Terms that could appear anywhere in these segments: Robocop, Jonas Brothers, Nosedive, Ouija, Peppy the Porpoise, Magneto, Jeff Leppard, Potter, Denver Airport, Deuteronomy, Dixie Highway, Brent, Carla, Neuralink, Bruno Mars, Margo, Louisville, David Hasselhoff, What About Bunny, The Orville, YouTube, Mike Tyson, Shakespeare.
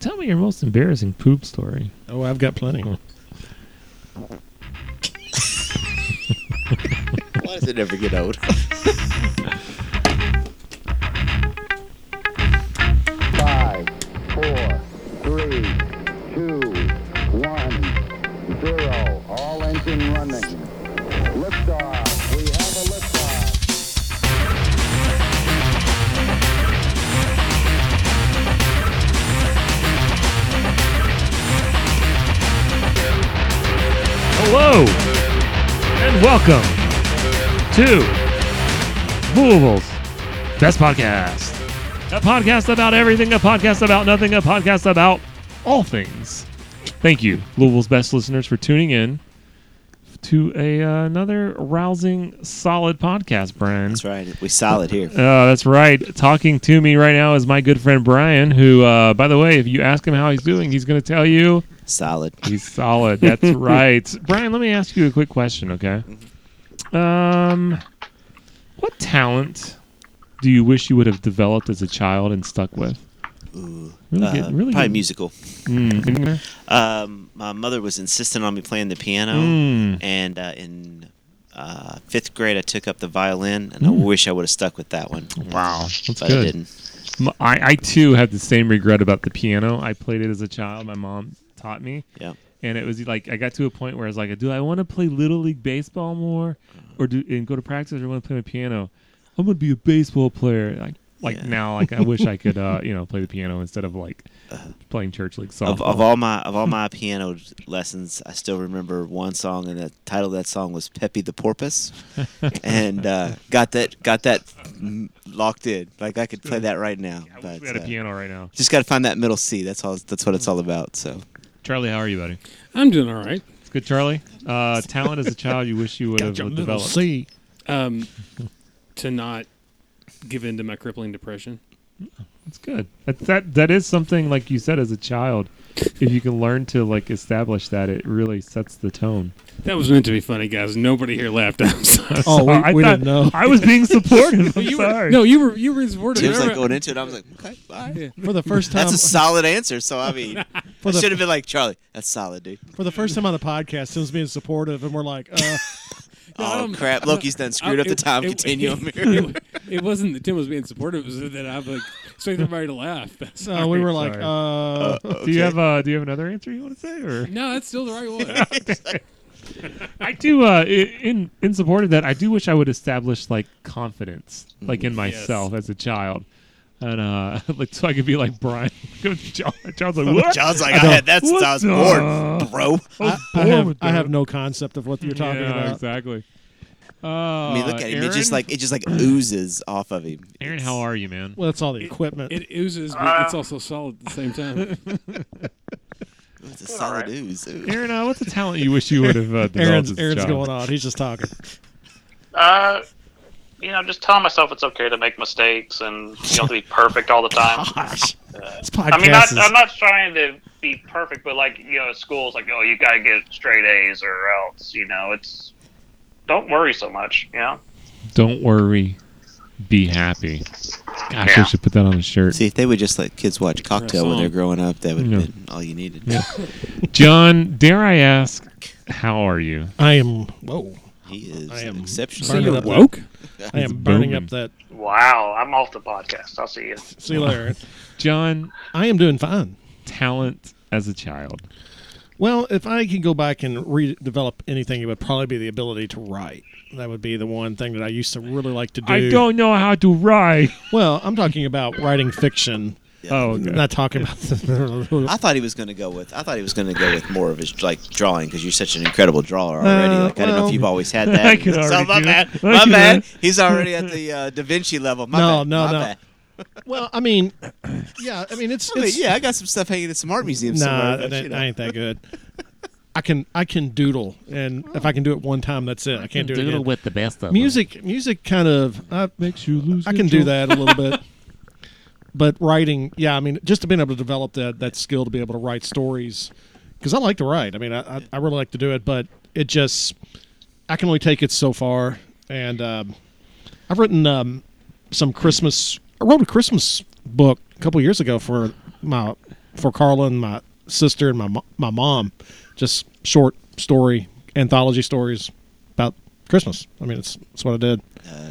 Tell me your most embarrassing poop story. Oh, I've got plenty. Why does it never get old? Hello, and welcome to Louisville's Best Podcast. A podcast about everything, a podcast about nothing, a podcast about all things. Thank you, Louisville's Best listeners, for tuning in to another rousing, solid podcast, Brian. That's right. We're solid here. That's right. Talking to me right now is my good friend, Brian, who, by the way, if you ask him how he's doing, he's going to tell you... Solid. He's solid. That's right. Brian, let me ask you a quick question, okay? What talent do you wish you would have developed as a child and stuck with? Ooh, really probably good. Musical. Mm. My mother was insistent on me playing the piano, and in fifth grade I took up the violin, and I wish I would have stuck with that one. Wow, that's but good. I didn't. I too have the same regret about the piano. I played it as a child. My mom taught me, yeah, and it was like I got to a point where I was like, do I want to play Little League Baseball more, or go to practice, or I want to play my piano? I'm gonna be a baseball player. Now, like I wish I could, play the piano instead of like playing church league songs. Of all my piano lessons, I still remember one song, and the title of that song was "Peppy the Porpoise," and got that locked in. Like I could play that right now. Yeah, but we had a piano right now. Just got to find that middle C. That's all. That's what it's all about. So. Charlie, how are you, buddy? I'm doing all right. It's good, Charlie. Talent as a child you wish you would have developed. See, to not give in to my crippling depression. That's good. That is something, like you said, as a child. If you can learn to like establish that, it really sets the tone. That was meant to be funny, guys. Nobody here laughed. I'm sorry. Oh, we didn't know. I was being supportive. You were supportive. He was like going into it. I was like, okay, bye. Yeah. For the first time, that's a solid answer. So I mean, I should have been like, Charlie, that's solid, dude. For the first time on the podcast, he was being supportive, and we're like, oh crap, Loki's done screwed up the time continuum here. It wasn't that Tim was being supportive. It was that I was like, expecting everybody to laugh. So we were like, okay. Do you have another answer you want to say? Or? No, that's still the right one. I do, in support of that, I do wish I would establish like confidence, like in myself as a child. And so I could be like Brian. John's like, what? John's like, I was bored, bro. I have no concept of what you're talking about. Exactly. I mean, look at him. It just like oozes off of him. Aaron, how are you, man? Well, it's all the equipment. It oozes, but it's also solid at the same time. It's a solid ooze. Aaron, what's a talent you wish you would have developed? Aaron's going on. He's just talking. Just tell myself it's okay to make mistakes and you don't have to be perfect all the time. Gosh. I'm not trying to be perfect, but like, at school, it's like, oh, you got to get straight A's or else, it's don't worry so much, Don't worry. Be happy. Gosh, I should put that on a shirt. See, if they would just let kids watch Cocktail when they're growing up, that would have been all you needed. Yeah. John, dare I ask, how are you? He is exceptionally woke. I am burning up that. Wow, I'm off the podcast. I'll see you. See you later. John, I am doing fine. Talent as a child. Well, if I can go back and redevelop anything, it would probably be the ability to write. That would be the one thing that I used to really like to do. I don't know how to write. Well, I'm talking about writing fiction. Yeah. Oh, okay. Not talking about. I thought he was going to go with more of his like drawing because you're such an incredible drawer already. I don't know if you've always had that. My bad. He's already at the Da Vinci level. My bad. Well, I mean, I got some stuff hanging at some art museums somewhere. I ain't that good. I can doodle, and if I can do it one time, that's it. I can't do it again. Doodle with the best of music kind of makes you lose. I can do that a little bit. But writing, just to being able to develop that skill to be able to write stories, because I like to write. I mean, I really like to do it, but it just, I can only take it so far. And I've written I wrote a Christmas book a couple years ago for my for Carla and my sister and my mom, just short story anthology stories about Christmas. I mean, it's what I did.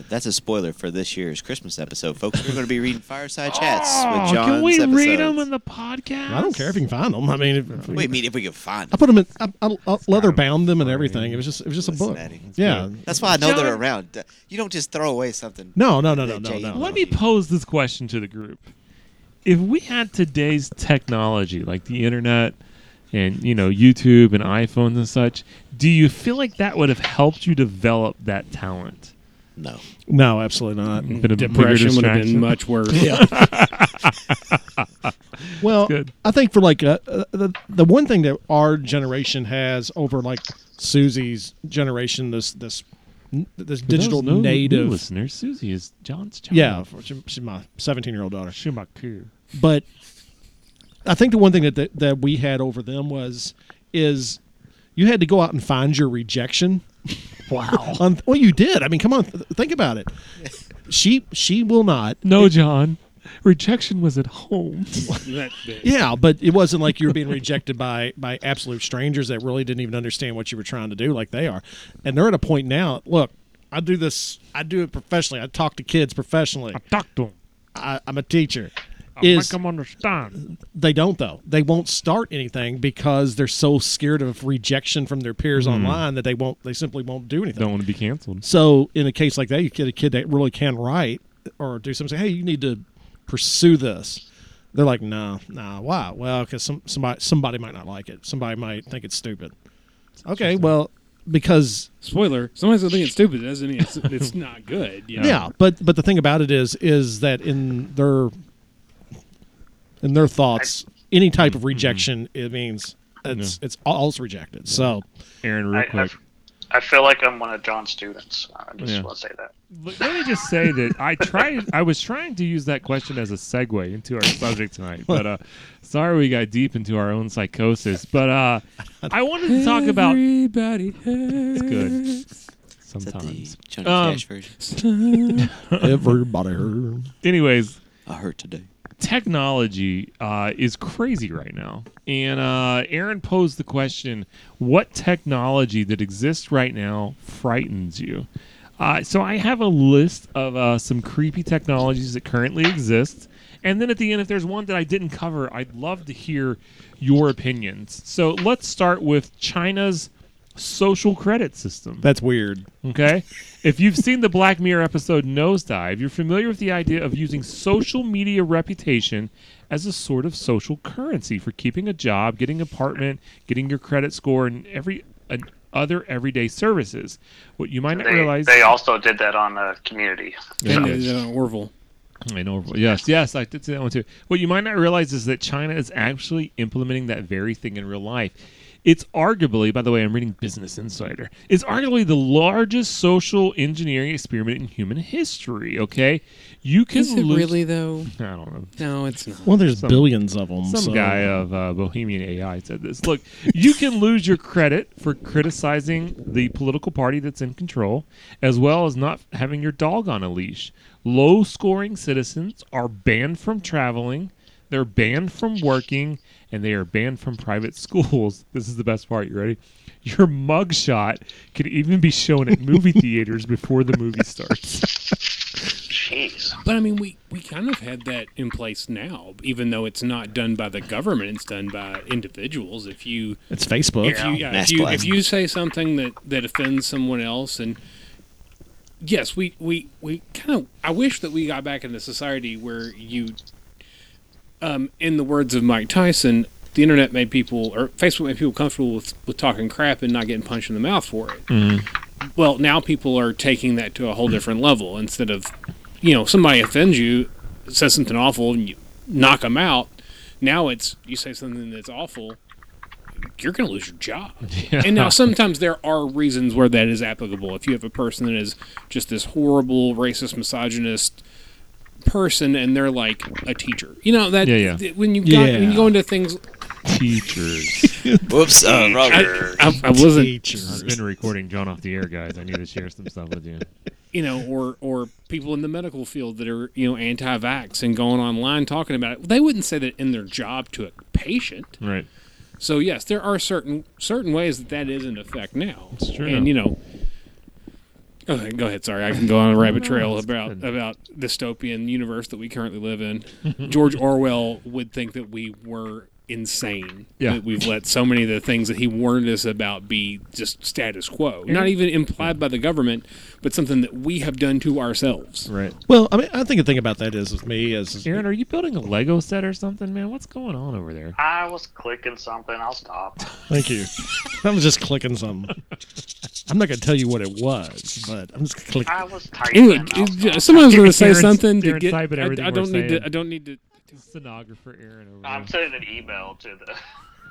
That's a spoiler for this year's Christmas episode, folks. We're going to be reading Fireside Chats with John's episodes. Can we read them in the podcast? I don't care if you can find them. I mean, if we can find them. I put them in. I leather bound them and everything. It was just a book. Yeah, that's why I know John, they're around. You don't just throw away something. No. Let me pose this question to the group: if we had today's technology, like the internet, and YouTube and iPhones and such, do you feel like that would have helped you develop that talent? No, absolutely not. Depression would have been much worse. Yeah. Well, I think for like the one thing that our generation has over like Susie's generation, this digital native listener, Susie is John's child. Yeah, she's my 17-year-old daughter. She's my kid. But I think the one thing that we had over them is you had to go out and find your rejection. Wow. Well, you did. I mean, come on, think about it. She will not. No, John. Rejection was at home. Yeah, but it wasn't like you were being rejected by absolute strangers that really didn't even understand what you were trying to do, like they are. And they're at a point now. Look, I do this. I do it professionally. I talk to kids professionally. I talk to them. I'm a teacher. I make them understand. They don't, though. They won't start anything because they're so scared of rejection from their peers online that they simply won't do anything. Don't want to be canceled. So in a case like that, you get a kid that really can write or do something, say, hey, you need to pursue this. They're like, no, why? Well, because somebody might not like it. Somebody might think it's stupid. That's okay, well, because... Spoiler, sometimes they think it's stupid. It doesn't mean it's not good. You know? Yeah, but the thing about it is that in their... In their thoughts, any type of rejection, it means it's all's rejected. Yeah. So, Aaron, real quick. I feel like I'm one of John's students. I just want to say that. Let me just say that I was trying to use that question as a segue into our subject tonight, but sorry we got deep into our own psychosis. But I wanted to talk about... Everybody hurts. It's good. Sometimes. Johnny Cash version. Everybody hurts. Anyways. I hurt today. Technology is crazy right now. And Aaron posed the question, what technology that exists right now frightens you? So I have a list of some creepy technologies that currently exist. And then at the end, if there's one that I didn't cover, I'd love to hear your opinions. So let's start with China's social credit system. That's weird. Okay? If you've seen the Black Mirror episode Nosedive, you're familiar with the idea of using social media reputation as a sort of social currency for keeping a job, getting an apartment, getting your credit score, and other everyday services. What you might not realize... They also did that on Community. And Orville. In Orville. Yes, I did see that one too. What you might not realize is that China is actually implementing that very thing in real life. It's arguably, by the way, I'm reading Business Insider, it's arguably the largest social engineering experiment in human history, okay? You can really, though? I don't know. No, it's not. Well, there's billions of them. Some guy of Bohemian AI said this. Look, you can lose your credit for criticizing the political party that's in control, as well as not having your dog on a leash. Low-scoring citizens are banned from traveling, they're banned from working, and they are banned from private schools. This is the best part. You ready? Your mugshot could even be shown at movie theaters before the movie starts. Jeez. But, I mean, we kind of had that in place now, even though it's not done by the government. It's done by individuals. It's Facebook. If you say something that offends someone else, and yes, we kind of... I wish that we got back into society where you... in the words of Mike Tyson, the internet made people, or Facebook made people comfortable with talking crap and not getting punched in the mouth for it. Mm-hmm. Well, now people are taking that to a whole different level. Instead of, somebody offends you, says something awful, and you knock them out. Now it's, you say something that's awful, you're going to lose your job. Yeah. And now sometimes there are reasons where that is applicable. If you have a person that is just this horrible, racist, misogynist person, and they're like a teacher, when you go into things, teachers. Whoops, wrong. I wasn't. I've been recording John off the air, guys. I need to share some stuff with you. you know, or people in the medical field that are, you know, anti-vax and going online talking about it, they wouldn't say that in their job to a patient. Right. So, yes, there are certain ways that is in effect now. It's true. And, you know, go ahead. Sorry, I can go on a rabbit trail about dystopian universe that we currently live in. George Orwell would think that we were insane. Yeah. That we've let so many of the things that he warned us about be just status quo. Not even implied by the government, but something that we have done to ourselves. Right. Well, I mean, I think the thing about that is with me is... Aaron, are you building a Lego set or something, man? What's going on over there? I was clicking something. I'll stop. Thank you. I was just clicking something. I'm not going to tell you what it was, but I'm just clicking. I was typing. Anyway, someone's going to say something to get... I don't need to... Stenographer Aaron over there. I'm sending an email to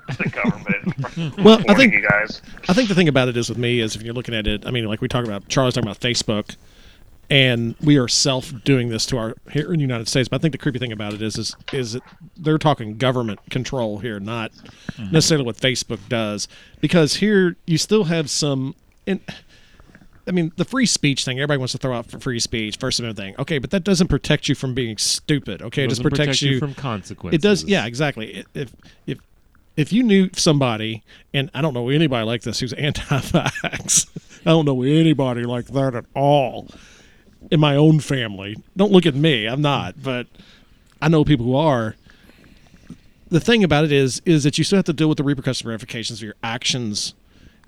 the government. Well, I think you guys. I think the thing about it is with me is if you're looking at it, I mean, like we talk about, Charlie's talking about Facebook, and we are self-doing this to our here in the United States. But I think the creepy thing about it is that they're talking government control here, not necessarily what Facebook does, because here you still have some. I mean, the free speech thing, everybody wants to throw out for free speech, First Amendment thing. Okay, but that doesn't protect you from being stupid, okay? It just protects you from consequences. It does, yeah, exactly. If you knew somebody, and I don't know anybody like this who's anti-vax, I don't know anybody like that at all in my own family. Don't look at me, I'm not, but I know people who are. The thing about it is that you still have to deal with the repercussions and ramifications of your actions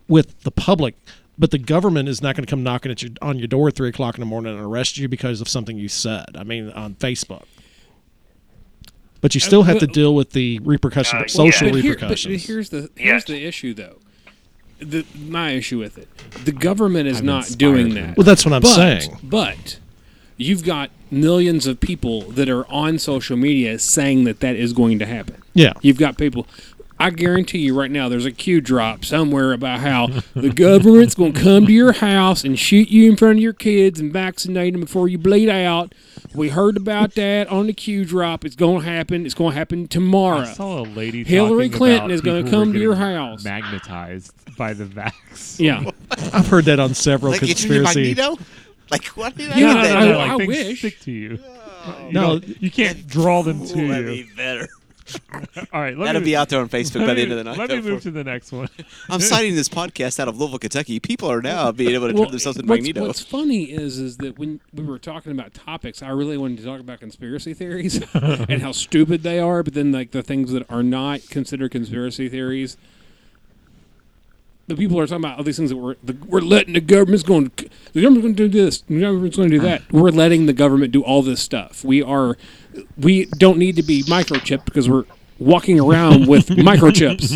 with the public. But the government is not going to come knocking at on your door at 3 o'clock in the morning and arrest you because of something you said, I mean, on Facebook. But you still have to deal with the repercussions, social repercussions. But here's the issue, though. My issue with it. The government is not doing that. Well, that's what I'm saying. But you've got millions of people that are on social media saying that is going to happen. Yeah. You've got people... I guarantee you right now there's a cue drop somewhere about how the government's going to come to your house and shoot you in front of your kids and vaccinate them before you bleed out. We heard about that on the cue drop. It's going to happen. It's going to happen tomorrow. I saw a lady Hillary Clinton is going to come to your house. Magnetized by the vax. Yeah. I've heard that on several conspiracy. Like, what did I do? I wish. Stick to you. Oh, no, you can't draw them to you. That'd be better. All right, that'll be out there on Facebook by the end of the night. Let me move to the next one. I'm citing this podcast out of Louisville, Kentucky. People are now being able to turn themselves into Magneto. What's funny is that when we were talking about topics, I really wanted to talk about conspiracy theories and how stupid they are, but then like the things that are not considered conspiracy theories. The people are talking about all these things that we're letting the government's going to do this, the government's going to do that. We're letting the government do all this stuff. We don't need to be microchipped because we're walking around with microchips.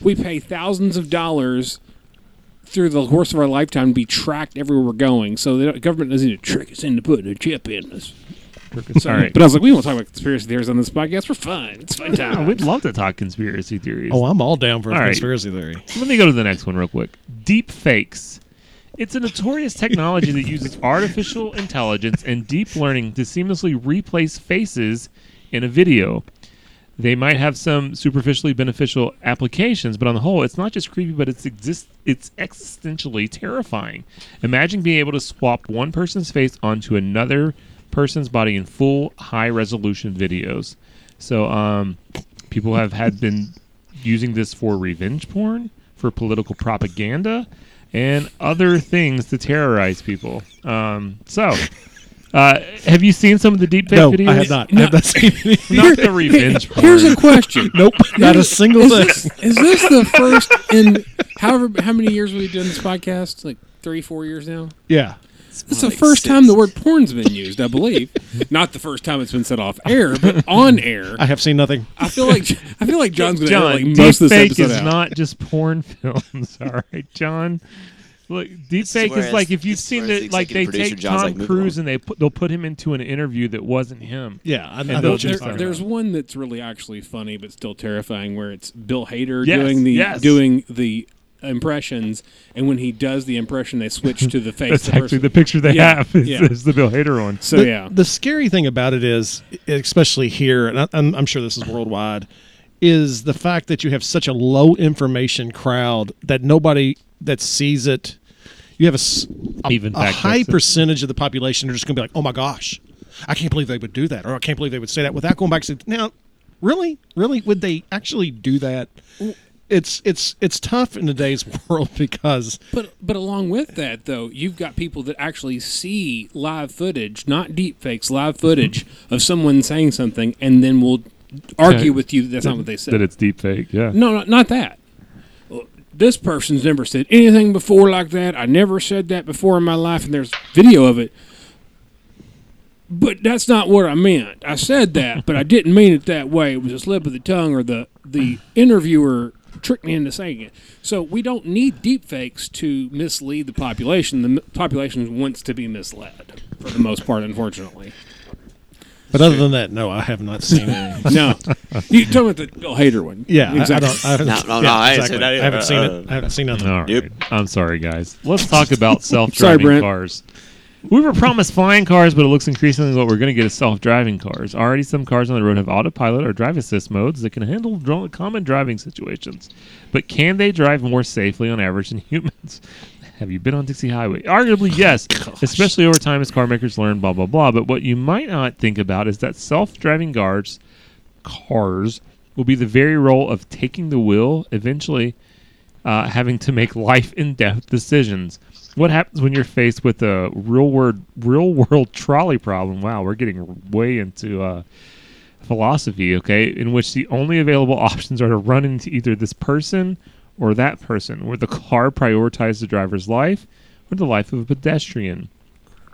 We pay thousands of dollars through the course of our lifetime to be tracked everywhere we're going. So the government doesn't need to trick us into putting a chip in us. So, all right. But I was like, we won't talk about conspiracy theories on this podcast. We're fun. It's fun time. Yeah, we'd love to talk conspiracy theories. Oh, I'm all down for a conspiracy theory. Let me go to the next one real quick. Deep fakes. It's a notorious technology that uses artificial intelligence and deep learning to seamlessly replace faces in a video. They might have some superficially beneficial applications, but on the whole, it's not just creepy, but it's existentially terrifying. Imagine being able to swap one person's face onto another person's body in full high-resolution videos. So people have been using this for revenge porn, for political propaganda, and other things to terrorize people. Have you seen some of the deepfake videos? No, I have not. I have not seen any. Not the revenge porn. Here's a question. Nope, not a single thing. Is this the first in how many years we've done this podcast? Like 3-4 years now? Yeah. It's the first time the word porn's been used, I believe. Not the first time it's been said off air, but on air. I have seen nothing. I feel like John's going to edit most of this episode out. Deepfake is not just porn films, all right, John? Look, deepfake is like if you've seen it, like they take Tom Cruise and they'll put him into an interview that wasn't him. Yeah, I know. There's one that's really actually funny but still terrifying where it's Bill Hader doing the impressions, and when he does the impression, they switch to the face. That's actually the picture they have. Is the Bill Hader one. So the scary thing about it is, especially here, and I'm sure this is worldwide, is the fact that you have such a low information crowd that nobody that sees it. you have a high percentage of the population are just going to be like, oh my gosh, I can't believe they would do that, or I can't believe they would say that, without going back and say, now, really, would they actually do that? It's tough in today's world because... But along with that, though, you've got people that actually see live footage, not deep fakes, live footage of someone saying something, and then will argue with you that that's not what they said. That it's deep fake, yeah. No, not that. This person's never said anything before like that. I never said that before in my life, and there's video of it. But that's not what I meant. I said that, but I didn't mean it that way. It was a slip of the tongue, or the interviewer tricked me into saying it. So we don't need deepfakes to mislead the population. The population wants to be misled, for the most part, unfortunately. But other than that, no, I have not seen it. No. You told me the hater one. Yeah, exactly. I haven't seen it. I haven't seen nothing. All right. Yep. I'm sorry, guys. Let's talk about self-driving cars. We were promised flying cars, but it looks increasingly what we're going to get is self-driving cars. Already some cars on the road have autopilot or drive assist modes that can handle common driving situations. But can they drive more safely on average than humans? Have you been on Dixie Highway? Arguably, yes, especially over time as car makers learn, blah, blah, blah. But what you might not think about is that self-driving cars will be the very role of taking the wheel, eventually having to make life and death decisions. What happens when you're faced with a real world trolley problem? Wow, we're getting way into philosophy, okay? In which the only available options are to run into either this person or that person, where the car prioritizes the driver's life or the life of a pedestrian.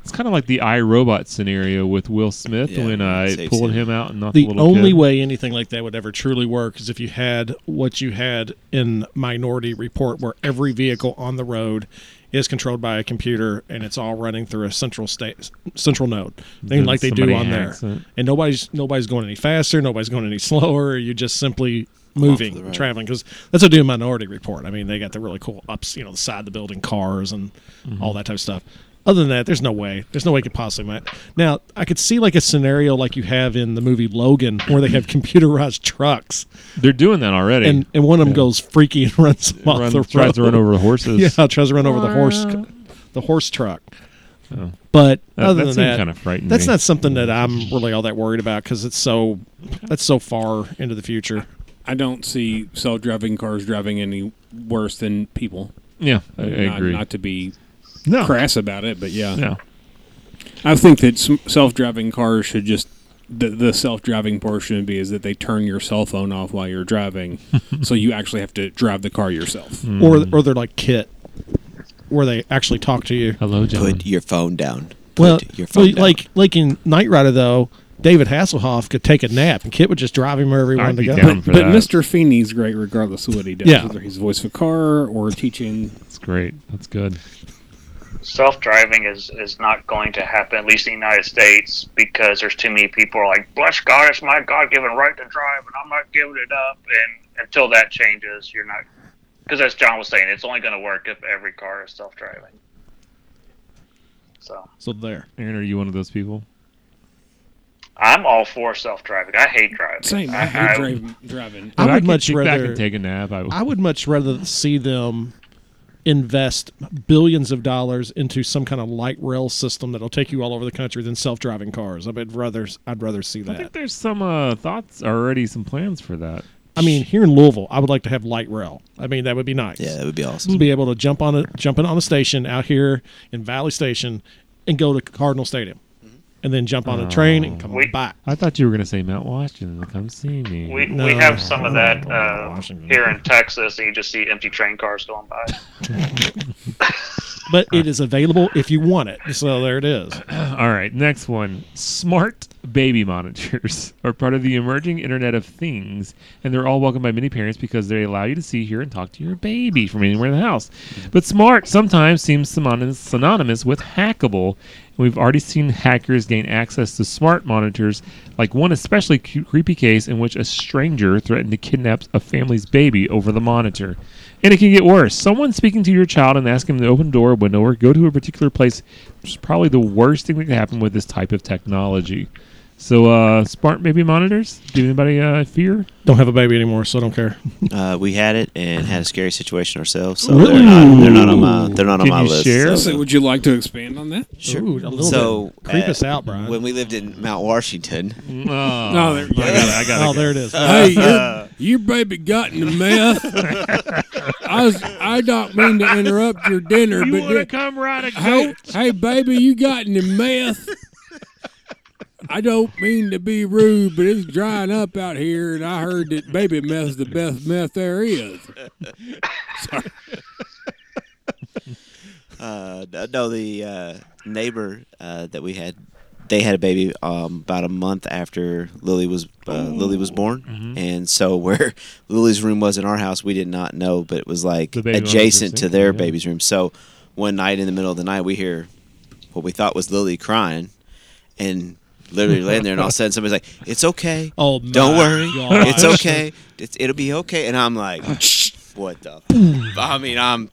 It's kind of like the iRobot scenario with Will Smith when it pulled him out and knocked the little kid. The only way anything like that would ever truly work is if you had what you had in Minority Report, where every vehicle on the road is controlled by a computer, and it's all running through a central node, thing like they do on there. It. And nobody's going any faster, nobody's going any slower. You're just simply moving, traveling, because that's what they do in Minority Report. I mean, they got the really cool ups, the side of the building cars and all that type of stuff. Other than that, there's no way. There's no way it could possibly matter. Now, I could see like a scenario like you have in the movie Logan, where they have computerized trucks. They're doing that already. And one of them goes freaky and runs off the road. Tries to run over the horses. Yeah, tries to run over the horse truck. Oh. But other than that, kind of frightening. That's not something that I'm really all that worried about, because that's so far into the future. I don't see self-driving cars driving any worse than people. Yeah, I agree. Not to be... No. Crass about it, but yeah. No. I think that self-driving cars should just, the self-driving portion would be is that they turn your cell phone off while you're driving, so you actually have to drive the car yourself. Or they're like Kit, where they actually talk to you. Hello, John. Put your phone down. Put your phone down. Like in Knight Rider, though, David Hasselhoff could take a nap, and Kit would just drive him wherever he wanted to go. But Mr. Feeney's great regardless of what he does, whether he's voice of a car or teaching. That's great. That's good. Self-driving is not going to happen, at least in the United States, because there's too many people are like, bless God, it's my God-given right to drive, and I'm not giving it up. And until that changes, you're not... Because as John was saying, it's only going to work if every car is self-driving. So there. Aaron, are you one of those people? I'm all for self-driving. I hate driving. Same. I hate driving. I would much rather see them... invest billions of dollars into some kind of light rail system that'll take you all over the country than self-driving cars. I'd rather see that. I think there's some thoughts already, some plans for that. I mean, here in Louisville, I would like to have light rail. I mean, that would be nice. Yeah, that would be awesome. To be able to jump in on a station out here in Valley Station and go to Cardinal Stadium. And then jump on a train and come back. I thought you were going to say Mount Washington. Come see me. We have some of that here in Texas, and you just see empty train cars going by. But it is available if you want it. So there it is. All right, next one. Smart baby monitors are part of the emerging Internet of Things, and they're all welcomed by many parents because they allow you to see, hear, and talk to your baby from anywhere in the house. But smart sometimes seems synonymous with hackable. We've already seen hackers gain access to smart monitors, like one especially creepy case in which a stranger threatened to kidnap a family's baby over the monitor. And it can get worse. Someone speaking to your child and asking them to open a door, window, or go to a particular place, which is probably the worst thing that can happen with this type of technology. So, smart baby monitors? Do anybody fear? Don't have a baby anymore, so I don't care. We had it and had a scary situation ourselves, so really? they're not on my list. Share? So would you like to expand on that? Sure. Ooh, a little bit. Creep us out, Brian. When we lived in Mount Washington. There it is. Hey, your baby got into meth. I don't mean to interrupt your dinner, but want to come right a coach? Hey, baby, you got into meth. I don't mean to be rude, but it's drying up out here, and I heard that baby meth's the best meth there is. Sorry. The neighbor that we had, they had a baby about a month after Lily was born, mm-hmm. and so where Lily's room was in our house, we did not know, but it was like adjacent to their baby's room. So one night in the middle of the night, we hear what we thought was Lily crying, and literally laying there, and all of a sudden somebody's like, "It's okay. Oh, don't worry. Gosh. It's okay. It'll be okay." And I'm like, "What the?" I mean, I'm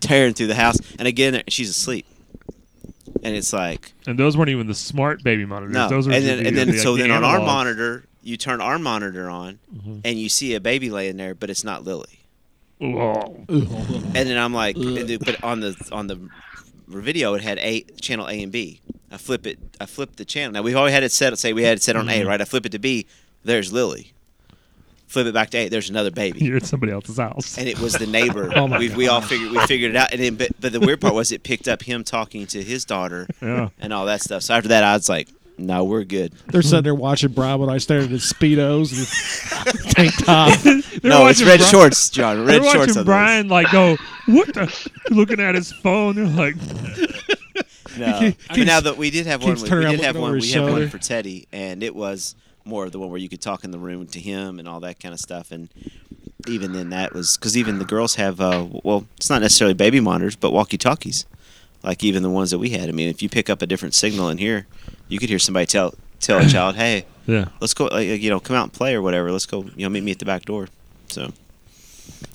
tearing through the house, and again, she's asleep. And it's like, and those weren't even the smart baby monitors. No, those were then on our monitor, you turn our monitor on, mm-hmm. and you see a baby laying there, but it's not Lily. And then I'm like, but on the video, it had channel A and B. I flip the channel. Now, we've always had it set. Say we had it set on A, right? I flip it to B. There's Lily. Flip it back to A. There's another baby. You're at somebody else's house. And it was the neighbor. We figured it out. And then, but the weird part was it picked up him talking to his daughter and all that stuff. So after that, I was like, no, we're good. They're sitting there watching Brian when I stared at his Speedos and tank top. No, it's red shorts, John. Red shorts. They're watching Brian like go, what the? Looking at his phone. They're like... No. Now that we did have one, we had one for Teddy, and it was more of the one where you could talk in the room to him and all that kind of stuff. And even then, that was because even the girls have it's not necessarily baby monitors, but walkie-talkies, like even the ones that we had. I mean, if you pick up a different signal in here, you could hear somebody tell a child, "Hey, let's go, come out and play or whatever. Let's go, meet me at the back door." So.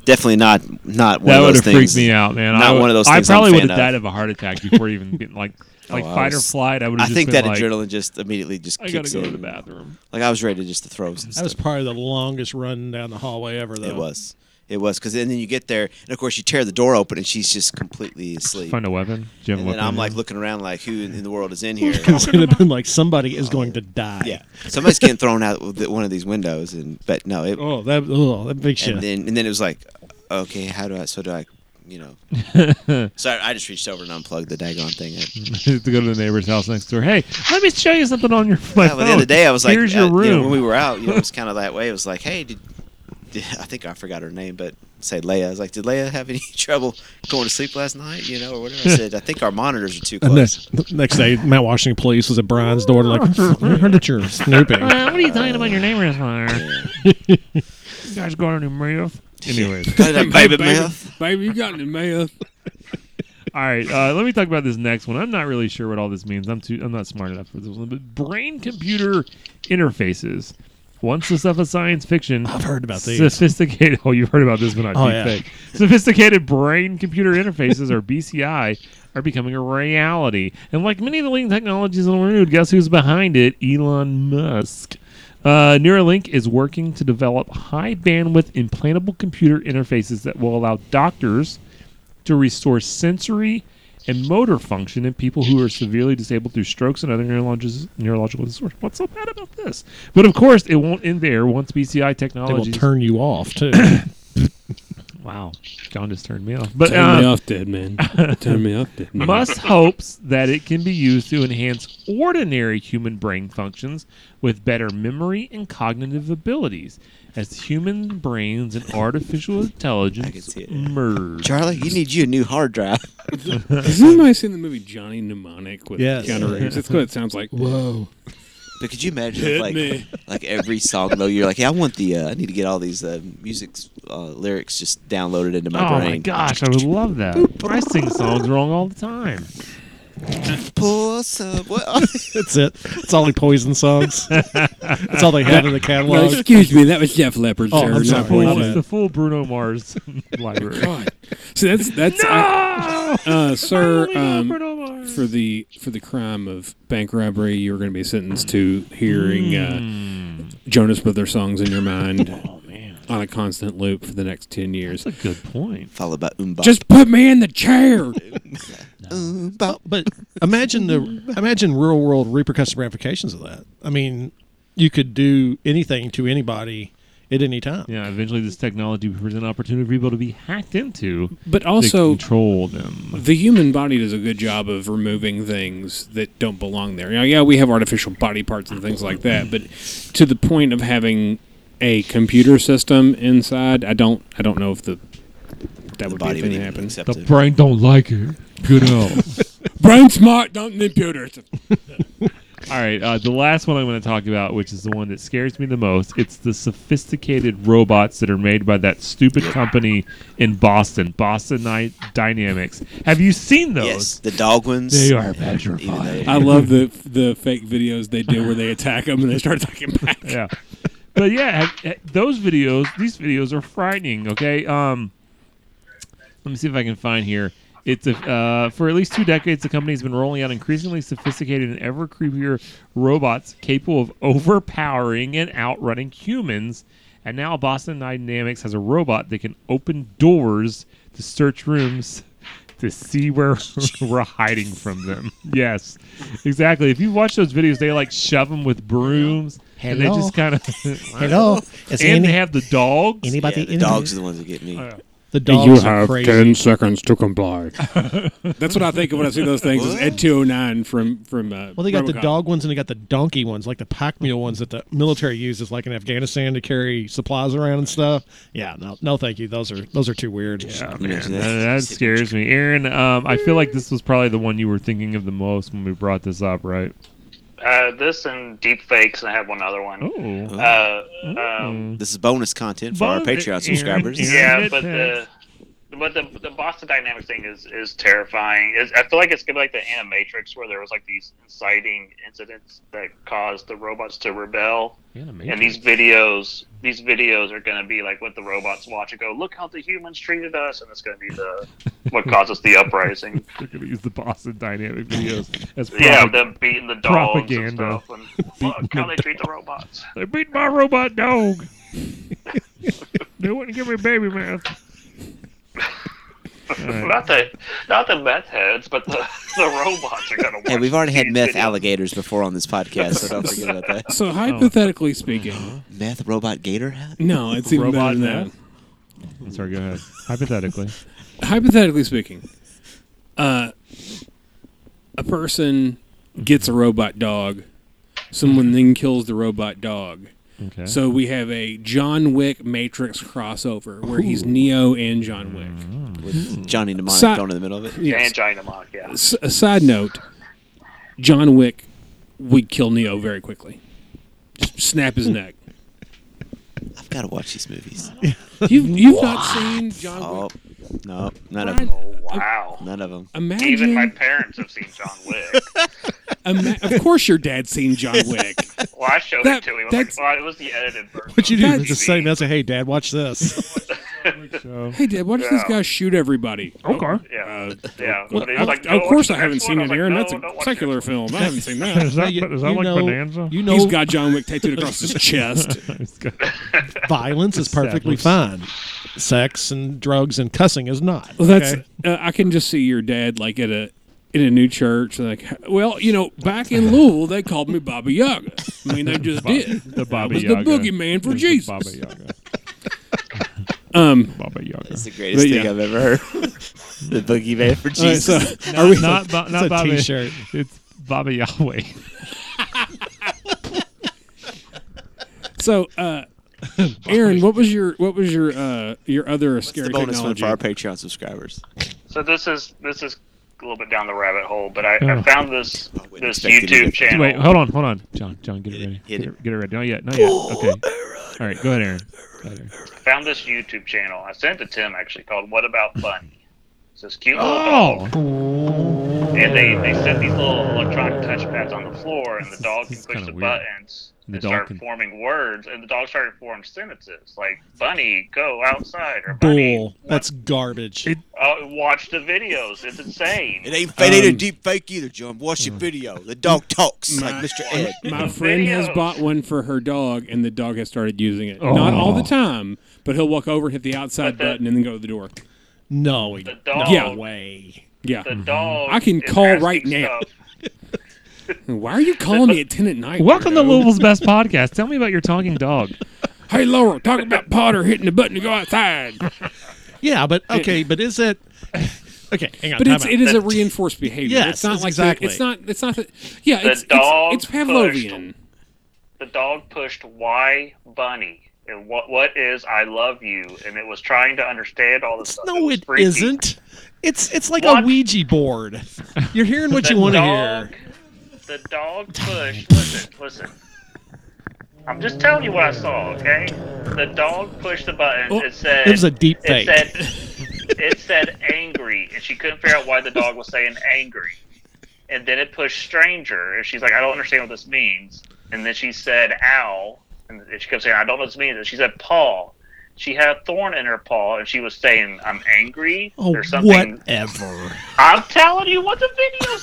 Definitely not one of those things. That would have freaked me out, man. Not one of those things. I probably would have died of a heart attack before even getting fight or flight. I think adrenaline just immediately kicks in. I gotta go to the bathroom. Like I was ready to throw some stuff. That was probably the longest run down the hallway ever, though. It was because then you get there and of course you tear the door open and she's just completely asleep. Find a weapon. Do you have a weapon? And I'm like looking around like who in the world is in here? Because it would have been like somebody is going to die. Yeah, somebody's getting thrown out one of these windows. That big shit. And then it was like, okay, how do I? So I just reached over and unplugged the daggone thing. To go to the neighbor's house next door. Hey, let me show you something on your phone. At the end of the day, I was like, here's your room. When we were out, it was kind of that way. It was like, hey, I think I forgot her name, but say Leah. I was like, did Leah have any trouble going to sleep last night? Or whatever. I said, I think our monitors are too close. Next day, Mount Washington police was at Brian's door, like, I heard that you're snooping. What are you talking about your neighbor's monitor? You guys got any meth? Anyways. Baby meth? Baby, you got any meth? All right, let me talk about this next one. I'm not really sure what all this means. I'm not smart enough for this one, but brain-computer interfaces. Once the stuff of science fiction, I've heard about these. Sophisticated. Oh, you've heard about this, but not fake. Sophisticated brain-computer interfaces, or BCI, are becoming a reality. And like many of the leading technologies in the world, guess who's behind it? Elon Musk. Neuralink is working to develop high-bandwidth implantable computer interfaces that will allow doctors to restore sensory and motor function in people who are severely disabled through strokes and other neurological disorders. What's so bad about this? But of course, it won't end there. Once BCI technologies, it will turn you off too. Wow, John just turned me off. But turn me off, dead man. Turn me off, dead man. Musk hopes that it can be used to enhance ordinary human brain functions with better memory and cognitive abilities as human brains and artificial intelligence merge. Charlie, you need a new hard drive. Has anybody seen the movie Johnny Mnemonic with counter-raves? That's what it sounds like. Whoa. But could you imagine if every song though you're like, hey, I need to get all these music lyrics just downloaded into my brain. Oh my gosh, I would love that. I sing songs wrong all the time. Pour some. That's it. It's all the Poison songs. That's all they had in the catalog. No, excuse me, that was Jeff Leppard. Oh, I'm sorry. It's the full Bruno Mars library. God. So that's no! Sir. For the crime of bank robbery, you're going to be sentenced to hearing Jonas Brothers songs in your mind. On a constant loop for the next 10 years. That's a good point. Followed by Umbop. Just put me in the chair. But imagine real world repercussions, ramifications of that. I mean, you could do anything to anybody at any time. Yeah, eventually this technology presents an opportunity for people to be hacked into, but also to control them. The human body does a good job of removing things that don't belong there. You know, yeah, we have artificial body parts and things like that, but to the point of having a computer system inside. I don't know if that would be a thing that happens. The brain don't like it. Good enough. Brain smart, don't need computers. All right, the last one I'm going to talk about, which is the one that scares me the most, it's the sophisticated robots that are made by that stupid company in Boston, Boston Dynamics. Have you seen those? Yes, the dog ones. They are petrifying. I love the fake videos they do where they attack them and they start attacking back. Yeah. But yeah, these videos are frightening, okay? Let me see if I can find here. It's for at least 2 decades, the company has been rolling out increasingly sophisticated and ever creepier robots capable of overpowering and outrunning humans. And now Boston Dynamics has a robot that can open doors to search rooms to see where we're hiding from them. Yes, exactly. If you watch those videos, they like shove them with brooms. Hello. And they just kind of... Hello. And they have the dogs. Anybody? Yeah, the dogs are the ones that get me. The dogs you are have crazy. 10 seconds to comply. That's what I think of when I see those things, is Ed 209 from well, they got Robocop. The dog ones and they got the donkey ones, like the pack mule ones that the military uses, like in Afghanistan, to carry supplies around and stuff. Yeah, no thank you. Those are too weird. Yeah, man, that scares me. Aaron, I feel like this was probably the one you were thinking of the most when we brought this up, right? This and deep fakes, and I have one other one. This is bonus content for our Patreon subscribers. Yeah, but the Boston Dynamics thing is terrifying. I feel like it's gonna be like the Animatrix, where there was like these inciting incidents that caused the robots to rebel. Animatrix. And these videos are gonna be like what the robots watch and go, look how the humans treated us, and it's gonna be the what causes the uprising. They're gonna use the Boston Dynamics videos as them beating the dogs propaganda. And stuff, and look how they treat the robots. They beat my robot dog. They wouldn't give me baby mouth. Right. Not the meth heads, but the robots are going to work. Hey, we've already had meth alligators before on this podcast, so don't forget about that. So hypothetically speaking... Meth robot gator? No, it's even better than that. I'm sorry, go ahead. Hypothetically speaking, a person gets a robot dog, someone then kills the robot dog. Okay. So we have a John Wick Matrix crossover where he's Neo and John Wick. With Johnny Mnemonic going in the middle of it. Yes. And Johnny Mnemonic, yeah. A side note, John Wick would kill Neo very quickly. Just snap his neck. I've got to watch these movies. You've not seen John Wick? No, none of them. Oh, wow. None of them. Imagine, even my parents have seen John Wick. Of course your dad's seen John Wick. Well, I showed it to him. It was the edited version. What you do is just say, hey, Dad, watch this. Hey, Dad, watch this guy shoot everybody. Okay. Yeah. Well, of course I haven't seen it, Aaron. That's a secular film. I haven't seen that. Is that Bonanza? He's got John Wick tattooed across his chest. Violence is perfectly fine. Sex and drugs and cussing is not. Well, that's... I can just see your dad, at a... in a new church, back in Louisville, they called me Baba Yaga. I mean, they just did. The Baba Yaga was the boogeyman for Jesus. Baba Yaga. Baba Yaga. That's the greatest thing I've ever heard. The boogeyman for Jesus. Right, so, not Baba. T-shirt. It's Baba Yahweh. So, Aaron, what was your other scary technology? Bonus one for our Patreon subscribers. So this is a little bit down the rabbit hole, but I found this YouTube channel. Wait, hold on. John, get it ready. Get it ready. Not yet. Okay. All right, go ahead, Aaron. I found this YouTube channel. I sent it to Tim, actually, called What About Bunny? It's this cute little dog. And they set these little electronic touchpads on the floor, and the dog can push the buttons and start forming words, and the dog started forming sentences like "bunny, go outside" or "bunny." That's garbage. Watch the videos; it's insane. It ain't a deep fake either, John. Watch the video. The dog talks like Mr. Ed. My friend has bought one for her dog, and the dog has started using it. Oh. Not all the time, but he'll walk over, hit the outside button, and then go to the door. No, the dog, no way. Yeah, the dog. I can call right now. Why are you calling me at 10 at night? Welcome to Louisville's Best Podcast. Tell me about your talking dog. Hey, Laura, talk about Potter hitting the button to go outside. Yeah, but okay, but is it? Okay, hang on. But it is a reinforced behavior. Yes, it's not like exactly. It's not. That, yeah, the dog. It's Pavlovian. The dog pushed "Why, Bunny?" and what is "I love you," and it was trying to understand all this stuff. No, it isn't. It's like a Ouija board. You're hearing what you want to hear. The dog pushed. Listen. I'm just telling you what I saw, okay? The dog pushed the button. It said. It was a deep fake. It said angry, and she couldn't figure out why the dog was saying angry. And then it pushed stranger, and she's like, I don't understand what this means. And then she said ow, and she kept saying, I don't know what this means. And she said paw. She had a thorn in her paw, and she was saying, I'm angry, or something. Whatever. I'm telling you what the video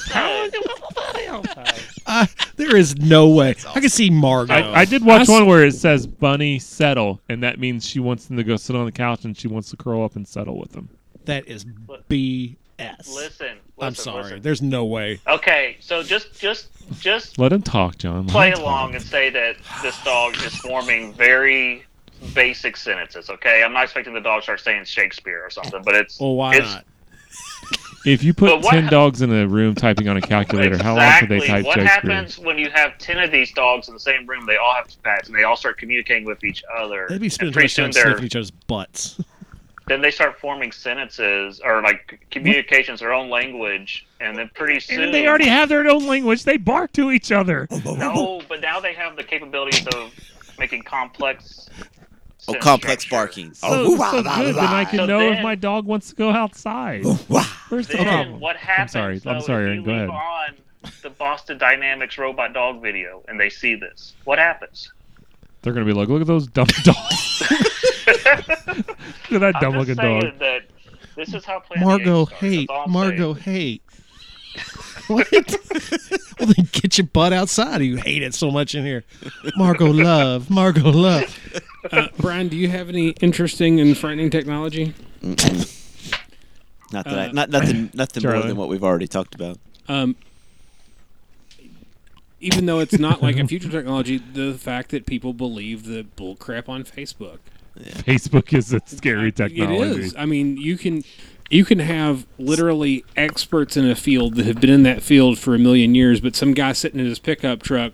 said. There is no way. Awesome. I can see Margo. I did watch one where it says, bunny, settle, and that means she wants them to go sit on the couch, and she wants to curl up and settle with them. That is BS. Listen. I'm sorry. Listen. There's no way. Okay, so just let him talk, John. Play along and say that this dog is forming very basic sentences, okay? I'm not expecting the dog to start saying Shakespeare or something, but it's... Well, why not? If you put 10 dogs in a room typing on a calculator, exactly. How long could they type Shakespeare? What happens when you have 10 of these dogs in the same room? They all have facts, and they all start communicating with each other. They'd be spending pretty soon sniffing each other's butts. Then they start forming sentences, or like communications, their own language, and then pretty soon... And they already have their own language. They bark to each other. No, but now they have the capabilities of making complex... complex barking. So good that I can know if my dog wants to go outside. Where's the problem? What happens? I'm sorry, Aaron, go ahead. On the Boston Dynamics robot dog video, and they see this. What happens? They're going to be like, look at those dumb dogs. Look at that dumb-looking dog. That this is how Margo hate. What? Well, then get your butt outside. You hate it so much in here. Margo love. Brian, do you have any interesting and frightening technology? Not that nothing more than what we've already talked about. Even though it's not like a future technology, the fact that people believe the bull crap on Facebook. Yeah. Facebook is a scary technology. It is. I mean, you can have literally experts in a field that have been in that field for a million years, but some guy sitting in his pickup truck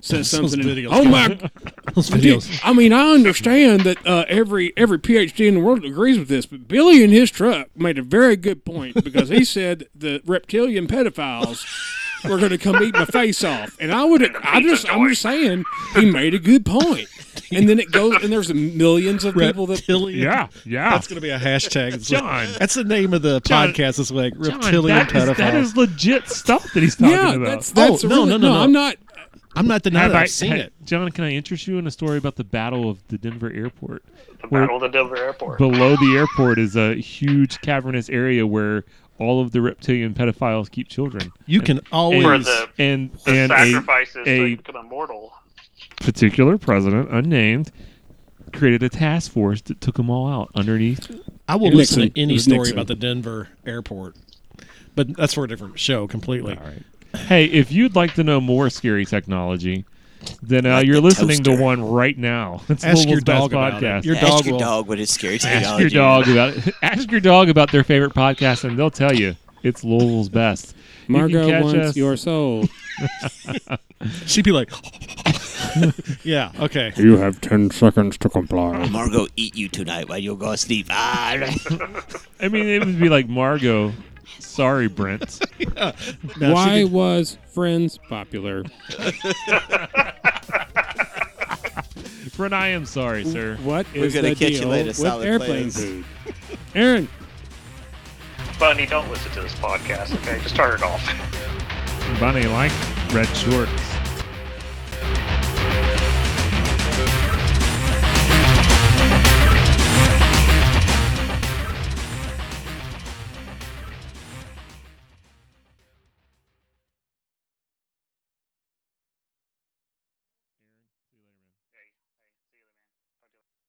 says something. Oh my! Those videos. I mean, I understand that every PhD in the world agrees with this, but Billy in his truck made a very good point because he said the reptilian pedophiles were going to come eat my face off, and I'm just saying he made a good point. And then it goes, and there's millions of people that yeah. That's going to be a hashtag, John. That's the name of the podcast this week. Reptilian pedophiles. That is legit stuff that he's talking about. That's no. I'm not denying that I've seen it. John, can I interest you in a story about the Battle of the Denver Airport? The Battle of the Denver Airport. Below the airport is a huge cavernous area where all of the reptilian pedophiles keep children. You can always and sacrifices to become immortal. Particular president, unnamed, created a task force that took them all out underneath. I will listen to any story about the Denver Airport, but that's for a different show completely. All right. Hey, if you'd like to know more scary technology, then you're listening to one right now. It's Louisville's Best Podcast. Ask your dog what is scary technology. Ask your dog about it. Ask your dog about their favorite podcast, and they'll tell you it's Louisville's Best. Margo wants your soul. She'd be like... Yeah, okay. You have 10 seconds to comply. Margo, eat you tonight while you go sleep. I mean, it would be like Margo... Sorry, Brent. Yeah. No, why was Friends popular? Brent, I am sorry, sir. What is the deal with airplane food? Aaron. Bunny, don't listen to this podcast, okay? Just turn it off. Bunny liked red shorts.